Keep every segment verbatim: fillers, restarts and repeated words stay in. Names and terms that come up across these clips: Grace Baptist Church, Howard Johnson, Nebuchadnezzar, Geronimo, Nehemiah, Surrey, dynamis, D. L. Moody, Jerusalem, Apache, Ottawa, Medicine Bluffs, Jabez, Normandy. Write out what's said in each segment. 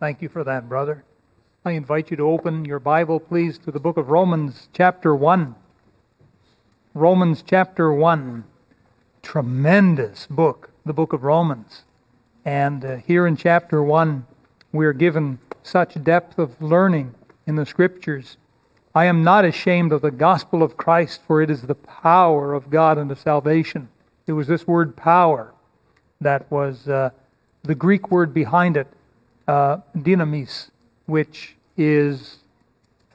Thank you for that, brother. I invite you to open your Bible, please, to the book of Romans, chapter one. Romans, chapter one. Tremendous book, the book of Romans. And uh, here in chapter one, we are given such depth of learning in the Scriptures. I am not ashamed of the gospel of Christ, for it is the power of God unto salvation. It was this word power that was uh, the Greek word behind it, uh, dynamis, which is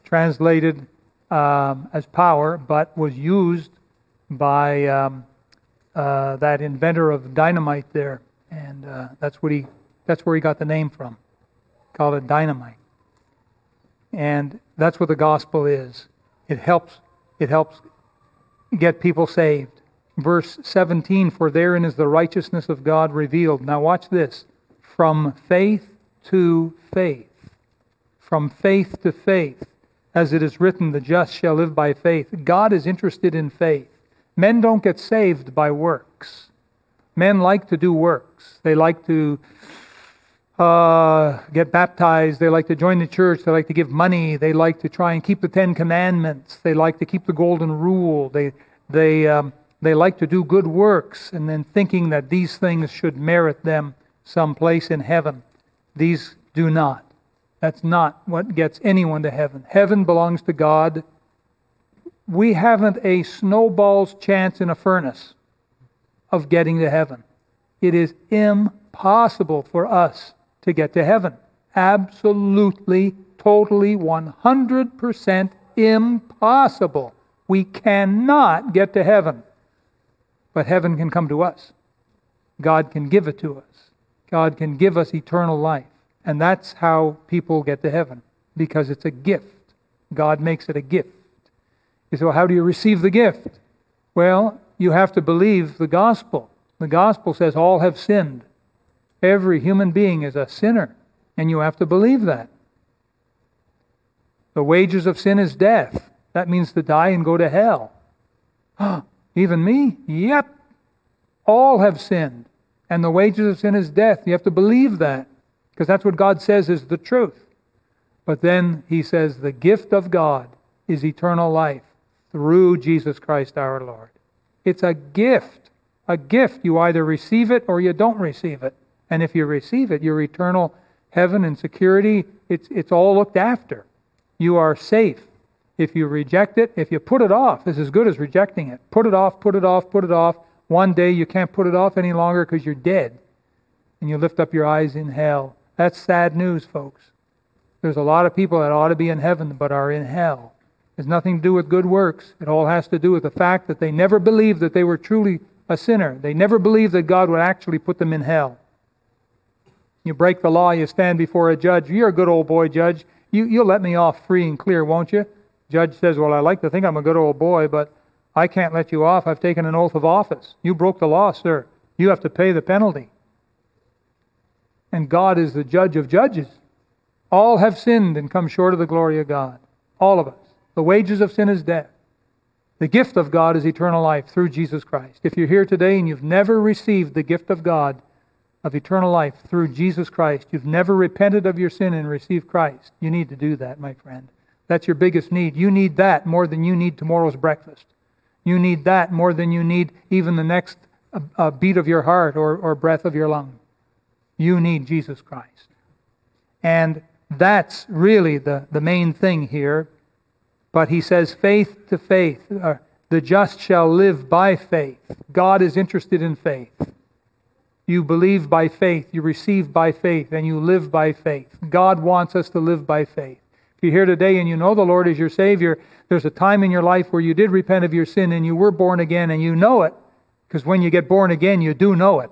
translated um, as power, but was used by um, uh, that inventor of dynamite there. And uh, that's what he that's where he got the name from. Called it dynamite. And that's what the gospel is. It helps it helps get people saved. Verse seventeen, for therein is the righteousness of God revealed. Now watch this. From faith to faith. From faith to faith. As it is written, the just shall live by faith. God is interested in faith. Men don't get saved by works. Men like to do works. They like to uh, get baptized. They like to join the church. They like to give money. They like to try and keep the Ten Commandments. They like to keep the Golden Rule. They they um, they like to do good works, and then thinking that these things should merit them some place in heaven. These do not. That's not what gets anyone to heaven. Heaven belongs to God. We haven't a snowball's chance in a furnace of getting to heaven. It is impossible for us to get to heaven. Absolutely, totally, one hundred percent impossible. We cannot get to heaven. But heaven can come to us. God can give it to us. God can give us eternal life. And that's how people get to heaven, because it's a gift. God makes it a gift. You say, well, how do you receive the gift? Well, you have to believe the gospel. The gospel says all have sinned. Every human being is a sinner, and you have to believe that. The wages of sin is death. That means to die and go to hell. Even me? Yep. All have sinned, and the wages of sin is death. You have to believe that, because that's what God says is the truth. But then He says the gift of God is eternal life through Jesus Christ our Lord. It's a gift. A gift. You either receive it or you don't receive it. And if you receive it, your eternal heaven and security, it's it's all looked after. You are safe. If you reject it, if you put it off, it's as good as rejecting it. Put it off, put it off, put it off. One day you can't put it off any longer because you're dead. And you lift up your eyes in hell. That's sad news, folks. There's a lot of people that ought to be in heaven but are in hell. It's nothing to do with good works. It all has to do with the fact that they never believed that they were truly a sinner. They never believed that God would actually put them in hell. You break the law, you stand before a judge. You're a good old boy, judge. You, you'll let me off free and clear, won't you? Judge says, well, I like to think I'm a good old boy, but I can't let you off. I've taken an oath of office. You broke the law, sir. You have to pay the penalty. And God is the judge of judges. All have sinned and come short of the glory of God. All of us. The wages of sin is death. The gift of God is eternal life through Jesus Christ. If you're here today and you've never received the gift of God of eternal life through Jesus Christ, you've never repented of your sin and received Christ, you need to do that, my friend. That's your biggest need. You need that more than you need tomorrow's breakfast. You need that more than you need even the next uh, uh, beat of your heart or, or breath of your lung. You need Jesus Christ. And that's really the, the main thing here. But he says faith to faith. Uh, the just shall live by faith. God is interested in faith. You believe by faith. You receive by faith. And you live by faith. God wants us to live by faith. If you're here today and you know the Lord is your Savior, there's a time in your life where you did repent of your sin and you were born again and you know it. Because when you get born again, you do know it.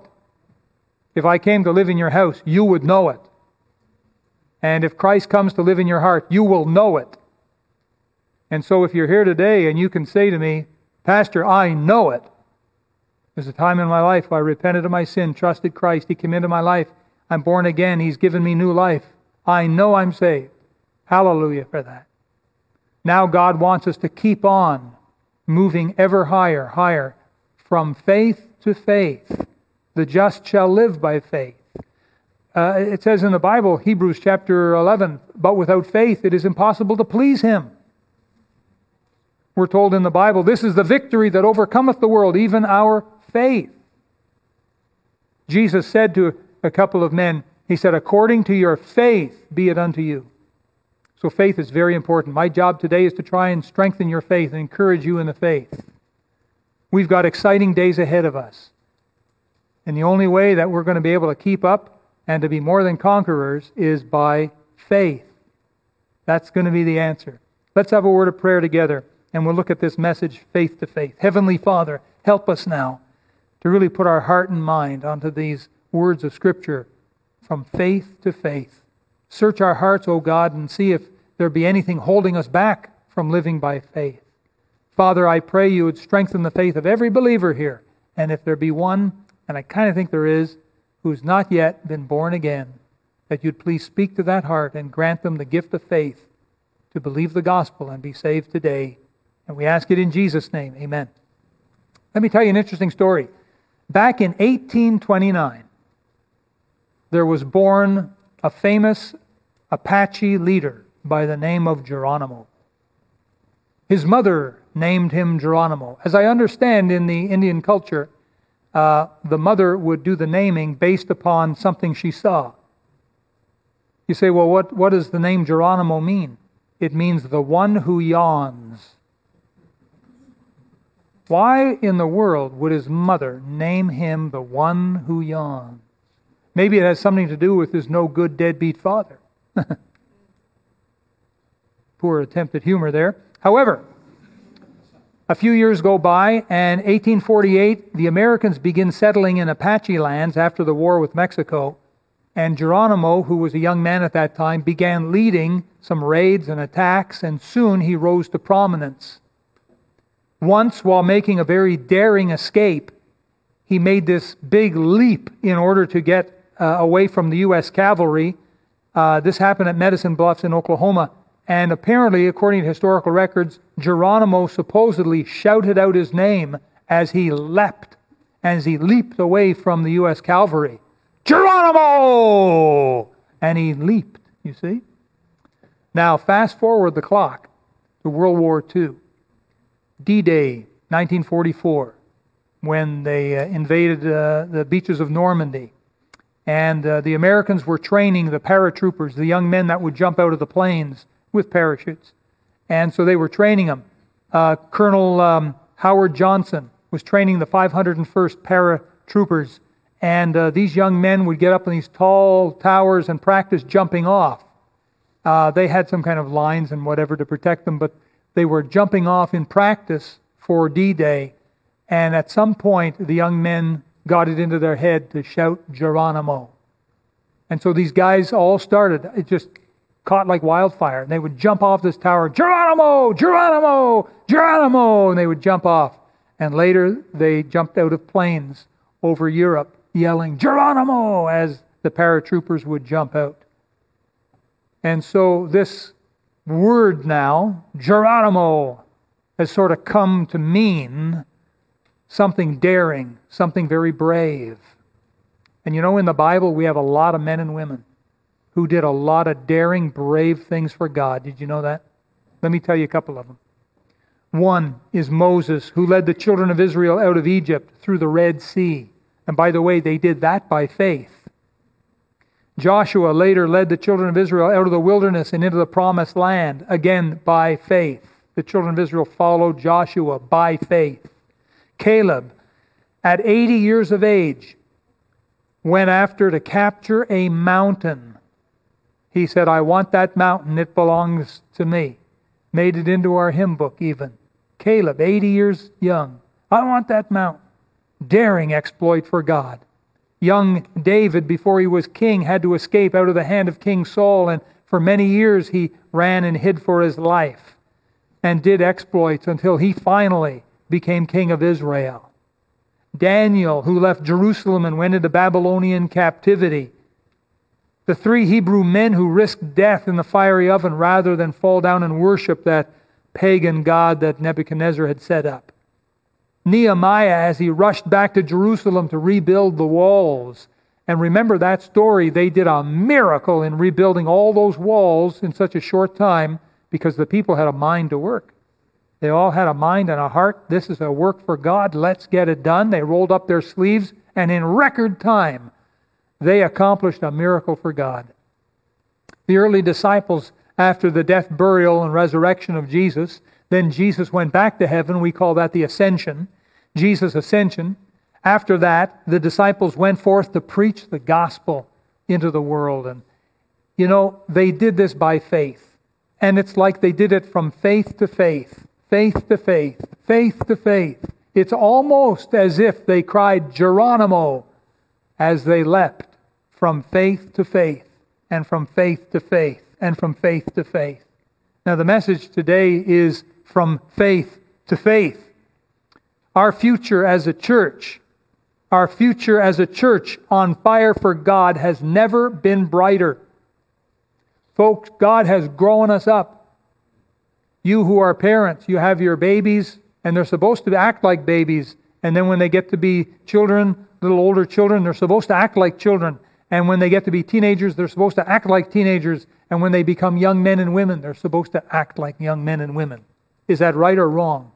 If I came to live in your house, you would know it. And if Christ comes to live in your heart, you will know it. And so if you're here today and you can say to me, Pastor, I know it. There's a time in my life where I repented of my sin, trusted Christ. He came into my life. I'm born again. He's given me new life. I know I'm saved. Hallelujah for that. Now God wants us to keep on moving ever higher, higher, from faith to faith. The just shall live by faith. Uh, it says in the Bible, Hebrews chapter eleven, but without faith it is impossible to please him. We're told in the Bible, this is the victory that overcometh the world, even our faith. Jesus said to a couple of men, he said, according to your faith be it unto you. So faith is very important. My job today is to try and strengthen your faith and encourage you in the faith. We've got exciting days ahead of us. And the only way that we're going to be able to keep up and to be more than conquerors is by faith. That's going to be the answer. Let's have a word of prayer together. And we'll look at this message, faith to faith. Heavenly Father, help us now to really put our heart and mind onto these words of Scripture from faith to faith. Search our hearts, O God, and see if there be anything holding us back from living by faith. Father, I pray you would strengthen the faith of every believer here. And if there be one, and I kind of think there is, who's not yet been born again, that you'd please speak to that heart and grant them the gift of faith to believe the gospel and be saved today. And we ask it in Jesus' name. Amen. Let me tell you an interesting story. Back in eighteen twenty-nine, there was born a famous Apache leader by the name of Geronimo. His mother named him Geronimo. As I understand in the Indian culture, uh, the mother would do the naming based upon something she saw. You say, well, what, what does the name Geronimo mean? It means the one who yawns. Why in the world would his mother name him the one who yawns? Maybe it has something to do with his no good deadbeat father. Poor attempt at humor there. However, a few years go by, and eighteen forty-eight, the Americans begin settling in Apache lands after the war with Mexico, and Geronimo, who was a young man at that time, began leading some raids and attacks, and soon he rose to prominence. Once, while making a very daring escape, he made this big leap in order to get uh, away from the U S cavalry. Uh, this happened at Medicine Bluffs in Oklahoma. And apparently, according to historical records, Geronimo supposedly shouted out his name as he leapt, as he leaped away from the U S cavalry. Geronimo! And he leaped, you see. Now, fast forward the clock to World War Two. D-Day, nineteen forty-four, when they uh, invaded uh, the beaches of Normandy. And uh, the Americans were training the paratroopers, the young men that would jump out of the planes with parachutes. And so they were training them. Uh, Colonel um, Howard Johnson was training the five hundred first paratroopers. And uh, these young men would get up in these tall towers and practice jumping off. Uh, they had some kind of lines and whatever to protect them, but they were jumping off in practice for D-Day, and at some point the young men got it into their head to shout Geronimo. And so these guys all started, it just caught like wildfire, and they would jump off this tower, Geronimo, Geronimo, Geronimo, and they would jump off. And later they jumped out of planes over Europe yelling Geronimo as the paratroopers would jump out. And so this word now, Geronimo, has sort of come to mean something daring, something very brave. And you know, in the Bible, we have a lot of men and women who did a lot of daring, brave things for God. Did you know that? Let me tell you a couple of them. One is Moses, who led the children of Israel out of Egypt through the Red Sea. And by the way, they did that by faith. Joshua later led the children of Israel out of the wilderness and into the promised land, again by faith. The children of Israel followed Joshua by faith. Caleb, at eighty years of age, went after to capture a mountain. He said, I want that mountain, it belongs to me. Made it into our hymn book even. Caleb, eighty years young, I want that mountain. Daring exploit for God. Young David, before he was king, had to escape out of the hand of King Saul, and for many years he ran and hid for his life and did exploits until he finally became king of Israel. Daniel, who left Jerusalem and went into Babylonian captivity. The three Hebrew men who risked death in the fiery oven rather than fall down and worship that pagan god that Nebuchadnezzar had set up. Nehemiah, as he rushed back to Jerusalem to rebuild the walls And remember that story, they did a miracle in rebuilding all those walls in such a short time because the people had a mind to work. They all had a mind and a heart. This is a work for God. Let's get it done. They rolled up their sleeves, and in record time, they accomplished a miracle for God. The early disciples, after the death, burial, and resurrection of Jesus, then Jesus went back to heaven. We call that the ascension. Jesus' ascension. After that, the disciples went forth to preach the gospel into the world. And, you know, they did this by faith. And it's like they did it from faith to faith, faith to faith, faith to faith. It's almost as if they cried Geronimo as they leapt from faith to faith and from faith to faith and from faith to faith. Now, the message today is from faith to faith. Our future as a church Our future as a church on fire for God has never been brighter. Folks, God has grown us up. You who are parents, you have your babies, and they're supposed to act like babies. And then when they get to be children, little older children, they're supposed to act like children. And when they get to be teenagers, they're supposed to act like teenagers. And when they become young men and women, they're supposed to act like young men and women. Is that right or wrong?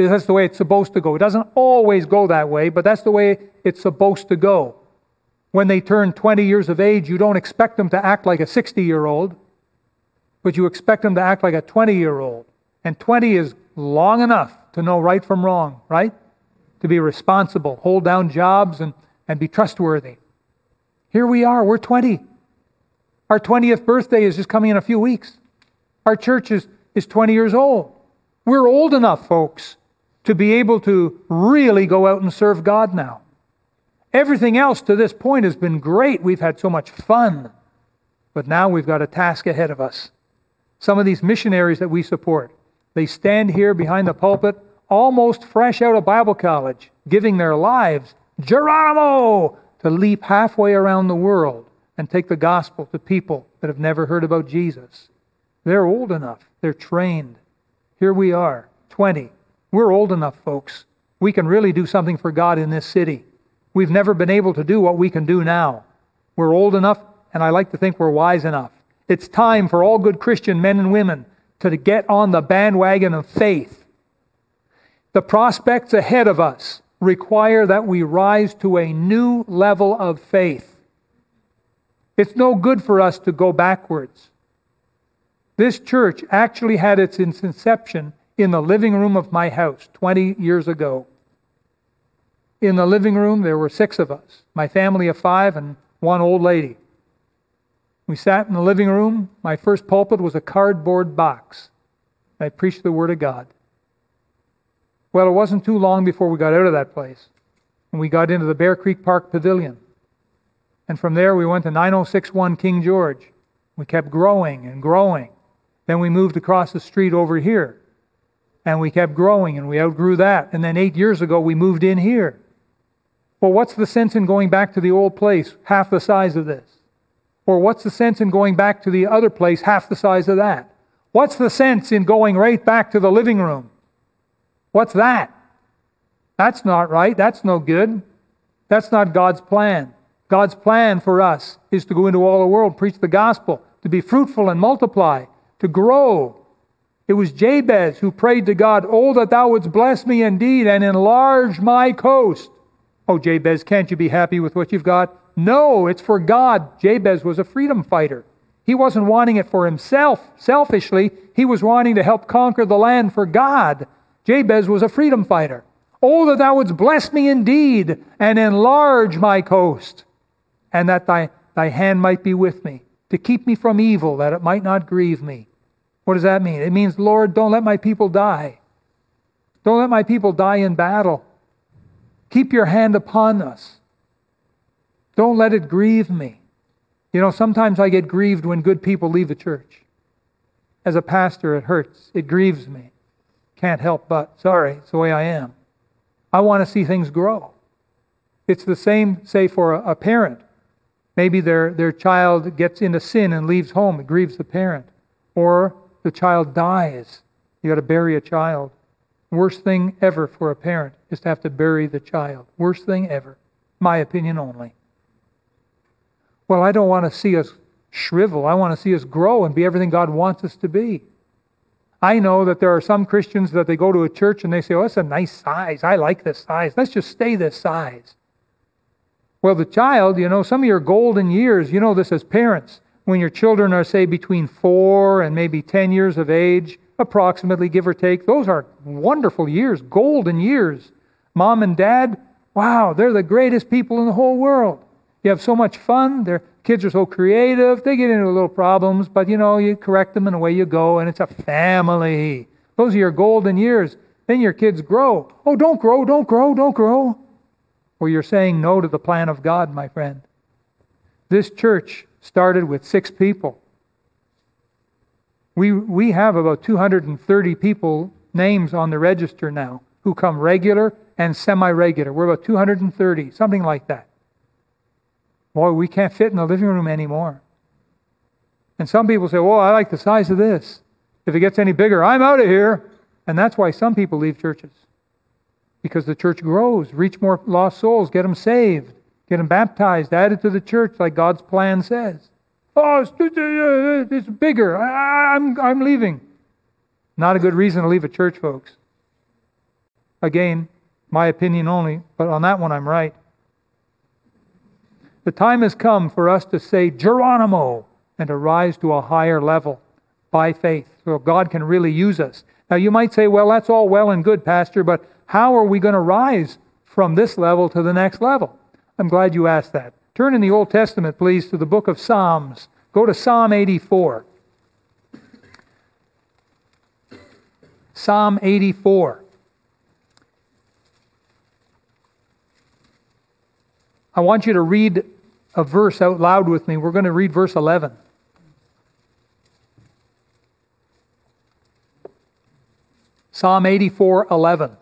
That's the way it's supposed to go. It doesn't always go that way, but that's the way it's supposed to go. When they turn twenty years of age, you don't expect them to act like a sixty-year-old, but you expect them to act like a twenty-year-old. And twenty is long enough to know right from wrong, right? To be responsible, hold down jobs, and, and be trustworthy. Here we are, we're twenty. Our twentieth birthday is just coming in a few weeks. Our church is, is twenty years old. We're old enough, folks, to be able to really go out and serve God now. Everything else to this point has been great. We've had so much fun. But now we've got a task ahead of us. Some of these missionaries that we support, they stand here behind the pulpit, almost fresh out of Bible college, giving their lives, Geronimo, to leap halfway around the world and take the gospel to people that have never heard about Jesus. They're old enough. They're trained. Here we are, twenty. We're old enough, folks. We can really do something for God in this city. We've never been able to do what we can do now. We're old enough, and I like to think we're wise enough. It's time for all good Christian men and women to get on the bandwagon of faith. The prospects ahead of us require that we rise to a new level of faith. It's no good for us to go backwards. This church actually had its inception in the living room of my house twenty years ago. In the living room, there were six of us, my family of five and one old lady. We sat in the living room. My first pulpit was a cardboard box. I preached the Word of God. Well, it wasn't too long before we got out of that place, and we got into the Bear Creek Park Pavilion. And from there, we went to nine oh six one King George. We kept growing and growing. Then we moved across the street over here. And we kept growing, and we outgrew that. And then eight years ago, we moved in here. Well, what's the sense in going back to the old place, half the size of this? Or what's the sense in going back to the other place, half the size of that? What's the sense in going right back to the living room? What's that? That's not right. That's no good. That's not God's plan. God's plan for us is to go into all the world, preach the gospel, to be fruitful and multiply, to grow. It was Jabez who prayed to God, "Oh, that thou wouldst bless me indeed and enlarge my coast." Oh, Jabez, can't you be happy with what you've got? No, it's for God. Jabez was a freedom fighter. He wasn't wanting it for himself, selfishly. He was wanting to help conquer the land for God. Jabez was a freedom fighter. "Oh, that thou wouldst bless me indeed and enlarge my coast, and that thy, thy hand might be with me, to keep me from evil, that it might not grieve me." What does that mean? It means, Lord, don't let my people die. Don't let my people die in battle. Keep your hand upon us. Don't let it grieve me. You know, sometimes I get grieved when good people leave the church. As a pastor, it hurts. It grieves me. Can't help but. Sorry, it's the way I am. I want to see things grow. It's the same, say, for a, a parent. Maybe their, their child gets into sin and leaves home. It grieves the parent. Or the child dies. You got to bury a child. Worst thing ever for a parent is to have to bury the child. Worst thing ever. My opinion only. Well, I don't want to see us shrivel. I want to see us grow and be everything God wants us to be. I know that there are some Christians that they go to a church and they say, oh, that's a nice size. I like this size. Let's just stay this size. Well, the child, you know, some of your golden years, you know this as parents, when your children are, say, between four and maybe ten years of age, approximately, give or take, those are wonderful years, golden years. Mom and dad, wow, they're the greatest people in the whole world. You have so much fun. Their kids are so creative. They get into little problems, but, you know, you correct them and away you go, and it's a family. Those are your golden years. Then your kids grow. Oh, don't grow, don't grow, don't grow. Well, you're saying no to the plan of God, my friend. This church started with six people. We we have about two hundred thirty people, names on the register now, who come regular and semi-regular. We're about two hundred thirty, something like that. Boy, we can't fit in the living room anymore. And some people say, well, I like the size of this. If it gets any bigger, I'm out of here. And that's why some people leave churches. Because the church grows, reach more lost souls, get them saved, get them baptized, added to the church like God's plan says. Oh, it's, it's bigger. I, I'm, I'm leaving. Not a good reason to leave a church, folks. Again, my opinion only, but on that one I'm right. The time has come for us to say Geronimo and to rise to a higher level by faith so God can really use us. Now you might say, well, that's all well and good, Pastor, but how are we going to rise from this level to the next level? I'm glad you asked that. Turn in the Old Testament, please, to the book of Psalms. Go to Psalm eighty-four. Psalm eighty-four. I want you to read a verse out loud with me. We're going to read verse eleven. Psalm eighty-four, eleven.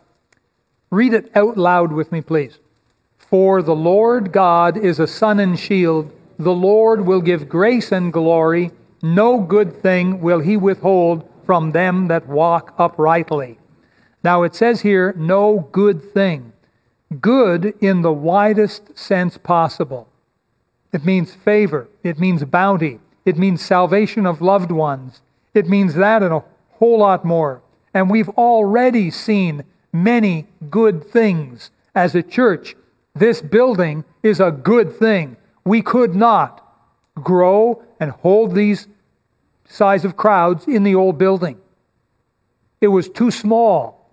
Read it out loud with me, please. For the Lord God is a sun and shield. The Lord will give grace and glory. No good thing will He withhold from them that walk uprightly. Now it says here, no good thing. Good in the widest sense possible. It means favor. It means bounty. It means salvation of loved ones. It means that and a whole lot more. And we've already seen many good things. As a church, this building is a good thing. We could not grow and hold these size of crowds in the old building. It was too small.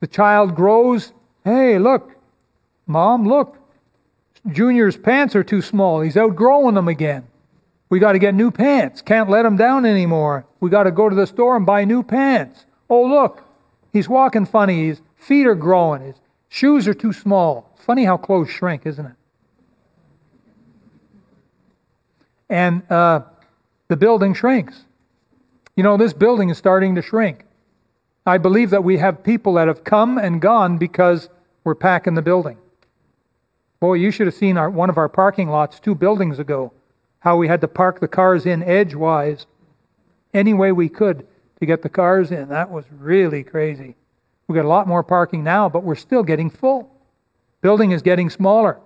The child grows. Hey, look, Mom, look. Junior's pants are too small. He's outgrowing them again. We got to get new pants. Can't let him down anymore. We got to go to the store and buy new pants. Oh, look, he's walking funny. His feet are growing. His shoes are too small. Funny how clothes shrink, isn't it? And uh, the building shrinks. You know, this building is starting to shrink. I believe that we have people that have come and gone because we're packing the building. Boy, you should have seen our, one of our parking lots two buildings ago, how we had to park the cars in edgewise any way we could to get the cars in. That was really crazy. We got a lot more parking now, but we're still getting full. Building is getting smaller.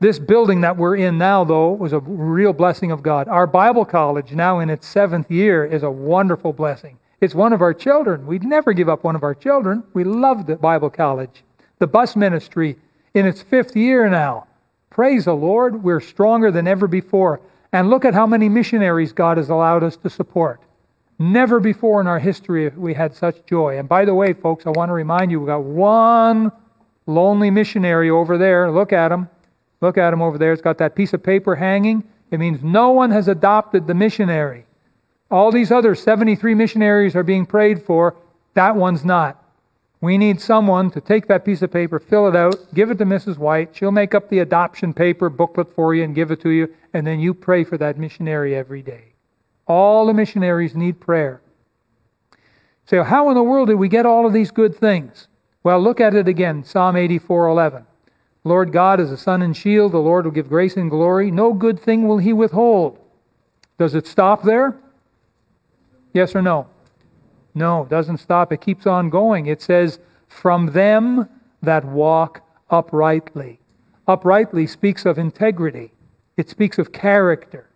This building that we're in now, though, was a real blessing of God. Our Bible college, now in its seventh year, is a wonderful blessing. It's one of our children. We'd never give up one of our children. We love the Bible college. The bus ministry in its fifth year now. Praise the Lord, we're stronger than ever before. And look at how many missionaries God has allowed us to support. Never before in our history have we had such joy. And by the way, folks, I want to remind you, we've got one lonely missionary over there. Look at him. Look at him over there. It's got that piece of paper hanging. It means no one has adopted the missionary. All these other seventy-three missionaries are being prayed for. That one's not. We need someone to take that piece of paper, fill it out, give it to Missus White. She'll make up the adoption paper booklet for you and give it to you. And then you pray for that missionary every day. All the missionaries need prayer. So how in the world did we get all of these good things? Well, look at it again. Psalm eighty-four, eleven. Lord God is a sun and shield. The Lord will give grace and glory. No good thing will He withhold. Does it stop there? Yes or no? No, it doesn't stop. It keeps on going. It says, from them that walk uprightly. Uprightly speaks of integrity. It speaks of character.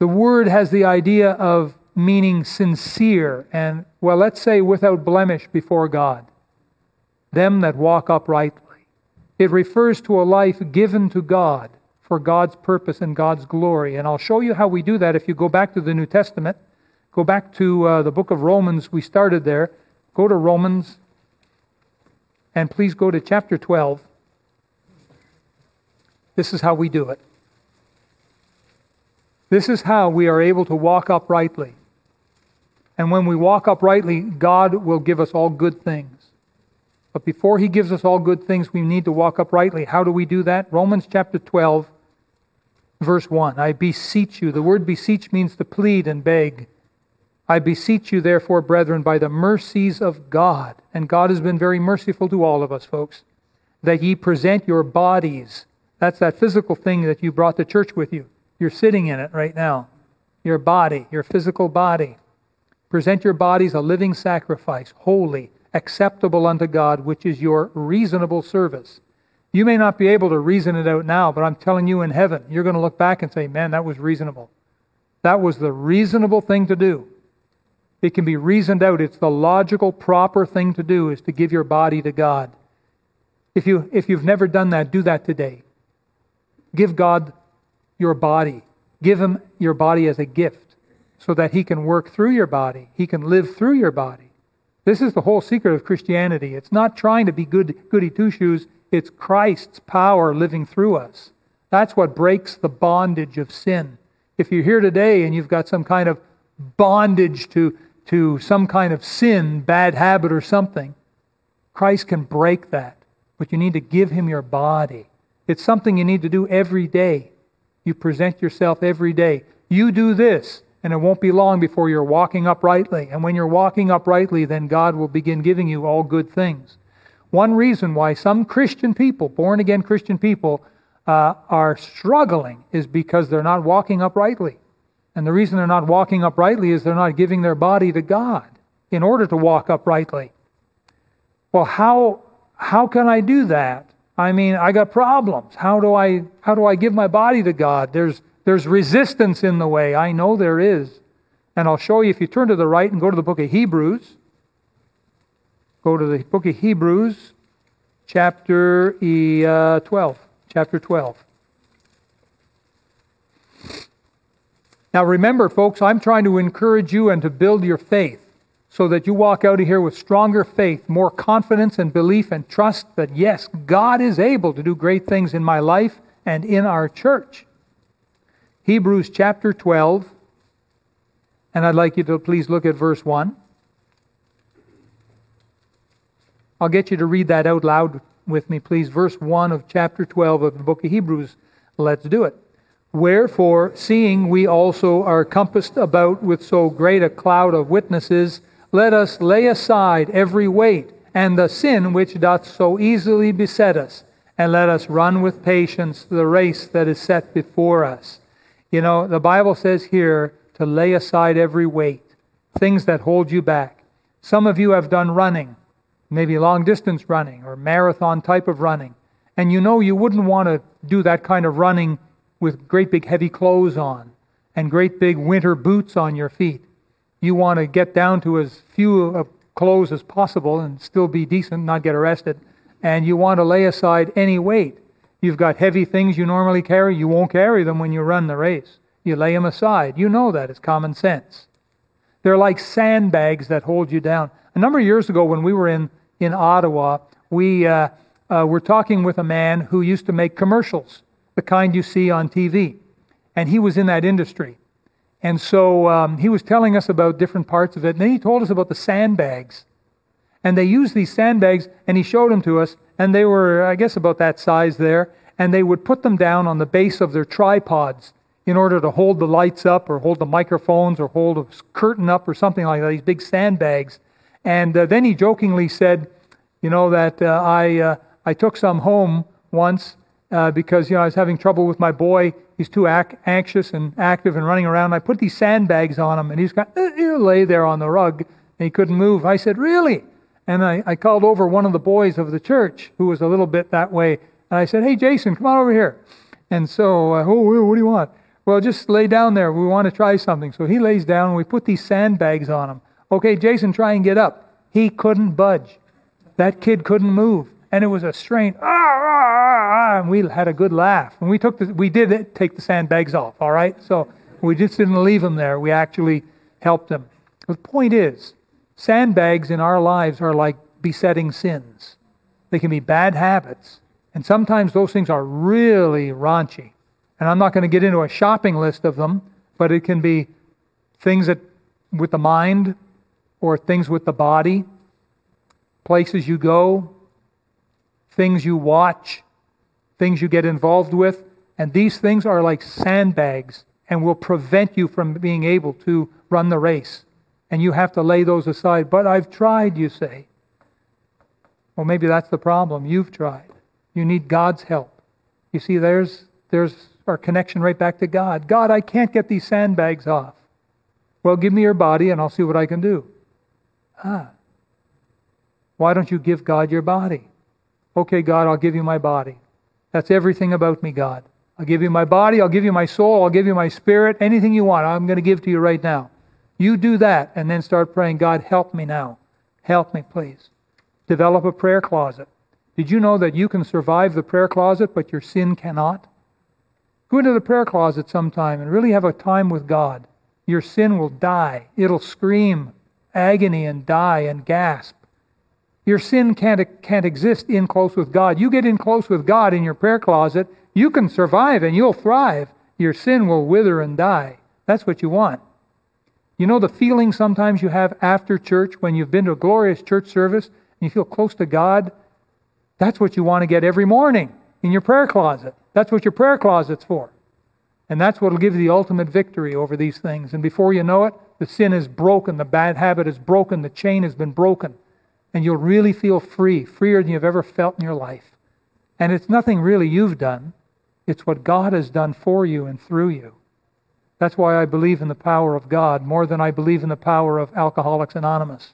The word has the idea of meaning sincere and, well, let's say without blemish before God. Them that walk uprightly. It refers to a life given to God for God's purpose and God's glory. And I'll show you how we do that if you go back to the New Testament. Go back to uh, the book of Romans. We started there. Go to Romans. And please go to chapter twelve. This is how we do it. This is how we are able to walk uprightly. And when we walk uprightly, God will give us all good things. But before He gives us all good things, we need to walk uprightly. How do we do that? Romans chapter twelve, verse one. I beseech you. The word beseech means to plead and beg. I beseech you, therefore, brethren, by the mercies of God. And God has been very merciful to all of us, folks. That ye present your bodies. That's that physical thing that you brought to church with you. You're sitting in it right now. Your body, your physical body. Present your bodies a living sacrifice, holy, acceptable unto God, which is your reasonable service. You may not be able to reason it out now, but I'm telling you in heaven, you're going to look back and say, man, that was reasonable. That was the reasonable thing to do. It can be reasoned out. It's the logical, proper thing to do is to give your body to God. If you, if you've never done that, do that today. Give God your body. Give Him your body as a gift so that He can work through your body. He can live through your body. This is the whole secret of Christianity. It's not trying to be good goody two-shoes. It's Christ's power living through us. That's what breaks the bondage of sin. If you're here today and you've got some kind of bondage to, to some kind of sin, bad habit or something, Christ can break that. But you need to give Him your body. It's something you need to do every day. You present yourself every day. You do this, and it won't be long before you're walking uprightly. And when you're walking uprightly, then God will begin giving you all good things. One reason why some Christian people, born-again Christian people, uh, are struggling is because they're not walking uprightly. And the reason they're not walking uprightly is they're not giving their body to God in order to walk uprightly. Well, how how can I do that? I mean, I got problems. How do I how do I give my body to God? There's there's resistance in the way. I know there is. And I'll show you, if you turn to the right and go to the book of Hebrews. Go to the book of Hebrews, chapter uh, twelve. Chapter twelve. Now remember, folks, I'm trying to encourage you and to build your faith, so that you walk out of here with stronger faith, more confidence and belief and trust that, yes, God is able to do great things in my life and in our church. Hebrews chapter twelve, and I'd like you to please look at verse one. I'll get you to read that out loud with me, please. Verse one of chapter twelve of the book of Hebrews. Let's do it. Wherefore, seeing we also are compassed about with so great a cloud of witnesses, let us lay aside every weight and the sin which doth so easily beset us, and let us run with patience the race that is set before us. You know, the Bible says here to lay aside every weight, things that hold you back. Some of you have done running, maybe long distance running or marathon type of running, and you know you wouldn't want to do that kind of running with great big heavy clothes on and great big winter boots on your feet. You want to get down to as few clothes as possible and still be decent, not get arrested. And you want to lay aside any weight. You've got heavy things you normally carry. You won't carry them when you run the race. You lay them aside. You know that. It's common sense. They're like sandbags that hold you down. A number of years ago when we were in, in Ottawa, we uh, uh, were talking with a man who used to make commercials, the kind you see on T V. And he was in that industry. And so um, he was telling us about different parts of it. And then he told us about the sandbags. And they used these sandbags, and he showed them to us, and they were, I guess, about that size there. And they would put them down on the base of their tripods in order to hold the lights up or hold the microphones or hold a curtain up or something like that, these big sandbags. And uh, then he jokingly said, you know, that uh, I uh, I took some home once, Uh, because, you know, I was having trouble with my boy. He's too ac- anxious and active and running around. And I put these sandbags on him, and he's got uh, uh, lay there on the rug, and he couldn't move. I said, really? And I, I called over one of the boys of the church who was a little bit that way, and I said, hey, Jason, come on over here. And so, uh, oh, what do you want? Well, just lay down there. We want to try something. So he lays down. We put these sandbags on him. Okay, Jason, try and get up. He couldn't budge. That kid couldn't move. And it was a strain. Ah, ah, ah, and we had a good laugh. And we took the, we did it, take the sandbags off, all right? So we just didn't leave him there. We actually helped him. The point is, sandbags in our lives are like besetting sins. They can be bad habits. And sometimes those things are really raunchy. And I'm not going to get into a shopping list of them, but it can be things that with the mind or things with the body, places you go, things you watch, things you get involved with. And these things are like sandbags and will prevent you from being able to run the race. And you have to lay those aside. But I've tried, you say. Well, maybe that's the problem. You've tried. You need God's help. You see, there's there's our connection right back to God. God, I can't get these sandbags off. Well, give me your body and I'll see what I can do. Ah. Why don't you give God your body? Okay, God, I'll give you my body. That's everything about me, God. I'll give you my body, I'll give you my soul, I'll give you my spirit, anything you want, I'm going to give to you right now. You do that and then start praying, God, help me now. Help me, please. Develop a prayer closet. Did you know that you can survive the prayer closet, but your sin cannot? Go into the prayer closet sometime and really have a time with God. Your sin will die. It'll scream agony and die and gasp. Your sin can't, can't exist in close with God. You get in close with God in your prayer closet, you can survive and you'll thrive. Your sin will wither and die. That's what you want. You know the feeling sometimes you have after church when you've been to a glorious church service and you feel close to God? That's what you want to get every morning in your prayer closet. That's what your prayer closet's for. And that's what will give you the ultimate victory over these things. And before you know it, the sin is broken, the bad habit is broken, the chain has been broken. And you'll really feel free, freer than you've ever felt in your life. And it's nothing really you've done. It's what God has done for you and through you. That's why I believe in the power of God more than I believe in the power of Alcoholics Anonymous.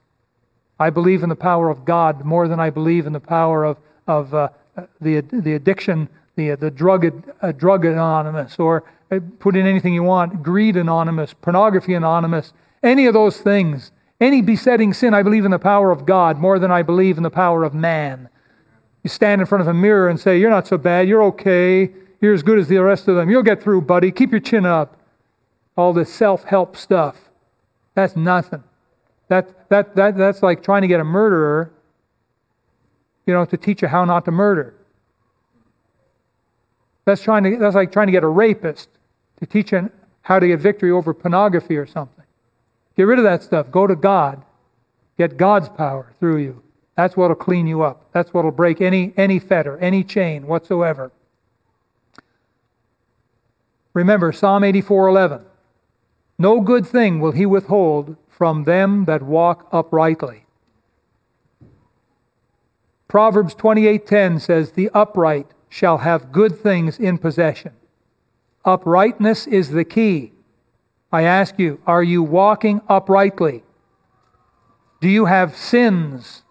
I believe in the power of God more than I believe in the power of of uh, the the addiction, the the drug uh, drug anonymous, or uh, put in anything you want, greed anonymous, pornography anonymous, any of those things. Any besetting sin, I believe in the power of God more than I believe in the power of man. You stand in front of a mirror and say, you're not so bad, you're okay, you're as good as the rest of them, you'll get through, buddy, keep your chin up. All this self-help stuff, that's nothing. That that that that's like trying to get a murderer, you know, to teach you how not to murder. That's trying to that's like trying to get a rapist to teach you how to get victory over pornography or something. Get rid of that stuff. Go to God. Get God's power through you. That's what'll clean you up. That's what'll break any any fetter, any chain whatsoever. Remember Psalm eighty-four eleven. No good thing will he withhold from them that walk uprightly. Proverbs twenty-eight ten says, the upright shall have good things in possession. Uprightness is the key. I ask you, are you walking uprightly? Do you have sins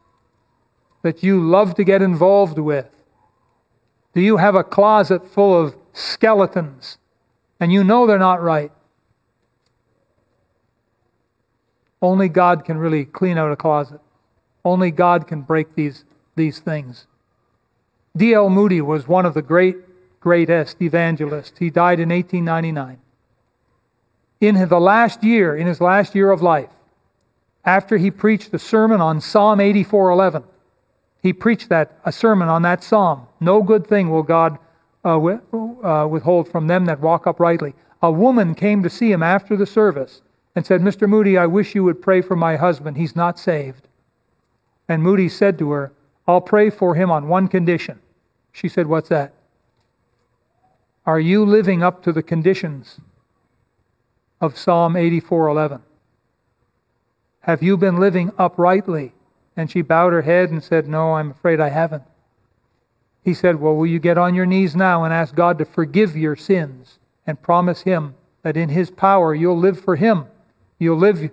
that you love to get involved with? Do you have a closet full of skeletons and you know they're not right? Only God can really clean out a closet. Only God can break these, these things. D. L. Moody was one of the great, greatest evangelists. He died in eighteen ninety-nine. In the last year, in his last year of life, after he preached the sermon on Psalm eighty-four eleven, he preached that a sermon on that psalm. No good thing will God uh, with, uh, withhold from them that walk uprightly. A woman came to see him after the service and said, Mister Moody, I wish you would pray for my husband. He's not saved. And Moody said to her, I'll pray for him on one condition. She said, what's that? Are you living up to the conditions of Psalm eighty-four eleven? Have you been living uprightly? And she bowed her head and said, no, I'm afraid I haven't. He said, well, will you get on your knees now and ask God to forgive your sins and promise him that in his power you'll live for him. You'll live,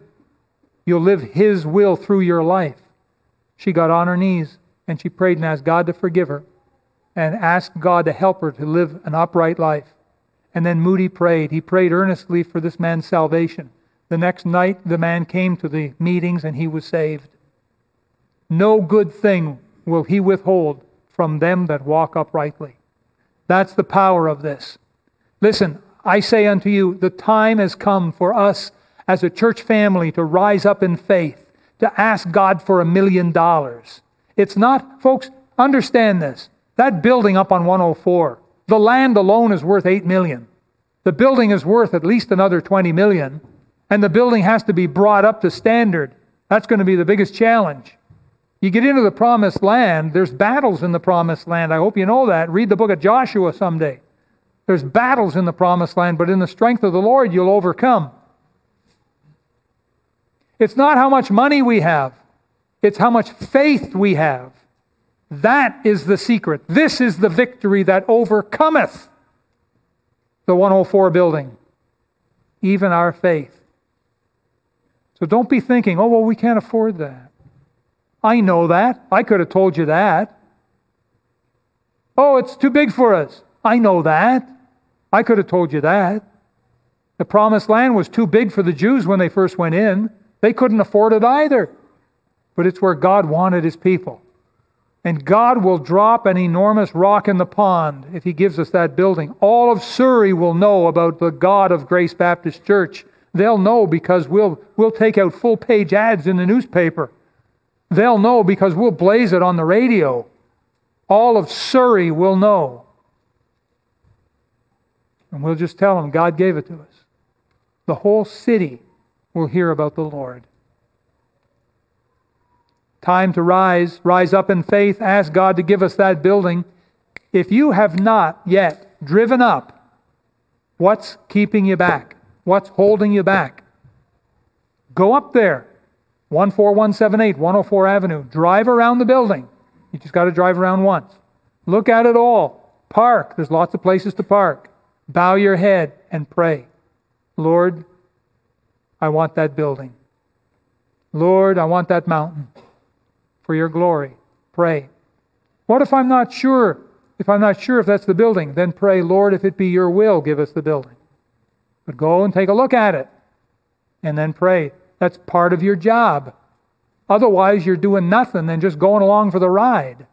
you'll live his will through your life. She got on her knees and she prayed and asked God to forgive her. and asked God to help her to live an upright life. And then Moody prayed. He prayed earnestly for this man's salvation. The next night, the man came to the meetings and he was saved. No good thing will he withhold from them that walk uprightly. That's the power of this. Listen, I say unto you, the time has come for us as a church family to rise up in faith, to ask God for a million dollars. It's not, folks, understand this. That building up on one oh four, the land alone is worth eight million dollars. The building is worth at least another twenty million dollars, and the building has to be brought up to standard. That's going to be the biggest challenge. You get into the promised land, there's battles in the promised land. I hope you know that. Read the book of Joshua someday. There's battles in the promised land, but in the strength of the Lord, you'll overcome. It's not how much money we have. It's how much faith we have. That is the secret. This is the victory that overcometh the one oh four building, even our faith. So don't be thinking, oh, well, we can't afford that. I know that. I could have told you that. Oh, it's too big for us. I know that. I could have told you that. The promised land was too big for the Jews when they first went in. They couldn't afford it either. But it's where God wanted His people. And God will drop an enormous rock in the pond if He gives us that building. All of Surrey will know about the God of Grace Baptist Church. They'll know because we'll we'll take out full-page ads in the newspaper. They'll know because we'll blaze it on the radio. All of Surrey will know. And we'll just tell them God gave it to us. The whole city will hear about the Lord. Time to rise. Rise up in faith. Ask God to give us that building. If you have not yet driven up, what's keeping you back? What's holding you back? Go up there. one four one seven eight, one oh four Avenue. Drive around the building. You just got to drive around once. Look at it all. Park. There's lots of places to park. Bow your head and pray. Lord, I want that building. Lord, I want that mountain. For your glory, pray. What if I'm not sure? If I'm not sure if that's the building, then pray, Lord, if it be your will, give us the building. But go and take a look at it. And then pray. That's part of your job. Otherwise, you're doing nothing and just going along for the ride.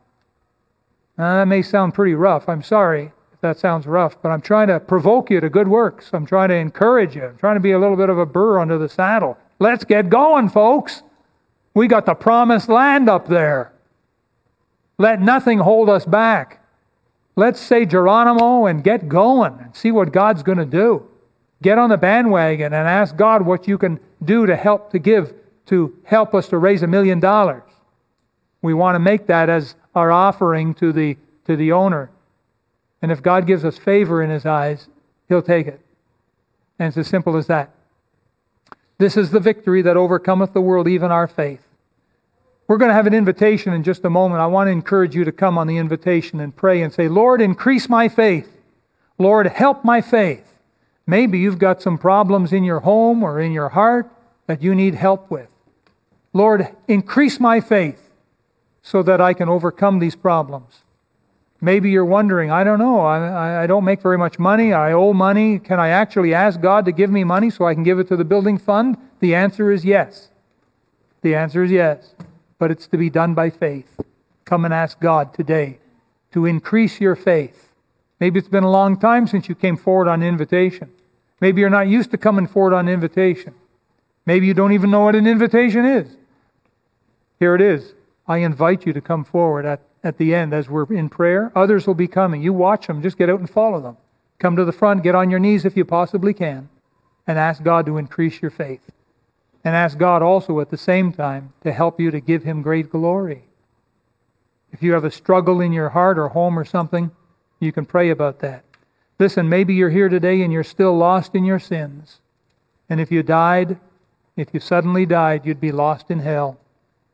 Now, that may sound pretty rough. I'm sorry if that sounds rough, but I'm trying to provoke you to good works. I'm trying to encourage you. I'm trying to be a little bit of a burr under the saddle. Let's get going, folks. We got the promised land up there. Let nothing hold us back. Let's say Geronimo and get going and see what God's going to do. Get on the bandwagon and ask God what you can do to help to give, to help us to raise a million dollars. We want to make that as our offering to the to the owner. And if God gives us favor in His eyes, He'll take it. And it's as simple as that. This is the victory that overcometh the world, even our faith. We're going to have an invitation in just a moment. I want to encourage you to come on the invitation and pray and say, Lord, increase my faith. Lord, help my faith. Maybe you've got some problems in your home or in your heart that you need help with. Lord, increase my faith so that I can overcome these problems. Maybe you're wondering, I don't know, I, I don't make very much money, I owe money, can I actually ask God to give me money so I can give it to the building fund? The answer is yes. The answer is yes. But it's to be done by faith. Come and ask God today to increase your faith. Maybe it's been a long time since you came forward on invitation. Maybe you're not used to coming forward on invitation. Maybe you don't even know what an invitation is. Here it is. I invite you to come forward at At the end, as we're in prayer. Others will be coming. You watch them. Just get out and follow them. Come to the front. Get on your knees if you possibly can. And ask God to increase your faith. And ask God also at the same time to help you to give Him great glory. If you have a struggle in your heart or home or something, you can pray about that. Listen, maybe you're here today and you're still lost in your sins. And if you died, if you suddenly died, you'd be lost in hell.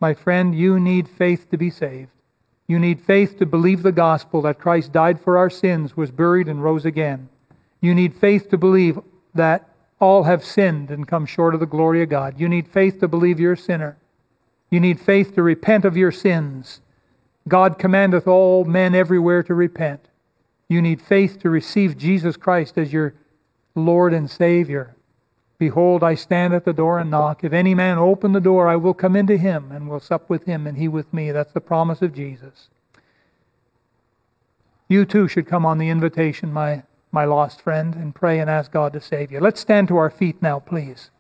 My friend, you need faith to be saved. You need faith to believe the gospel that Christ died for our sins, was buried, and rose again. You need faith to believe that all have sinned and come short of the glory of God. You need faith to believe you're a sinner. You need faith to repent of your sins. God commandeth all men everywhere to repent. You need faith to receive Jesus Christ as your Lord and Savior. Behold, I stand at the door and knock. If any man open the door, I will come into him and will sup with him and he with me. That's the promise of Jesus. You too should come on the invitation, my, my lost friend, and pray and ask God to save you. Let's stand to our feet now, please.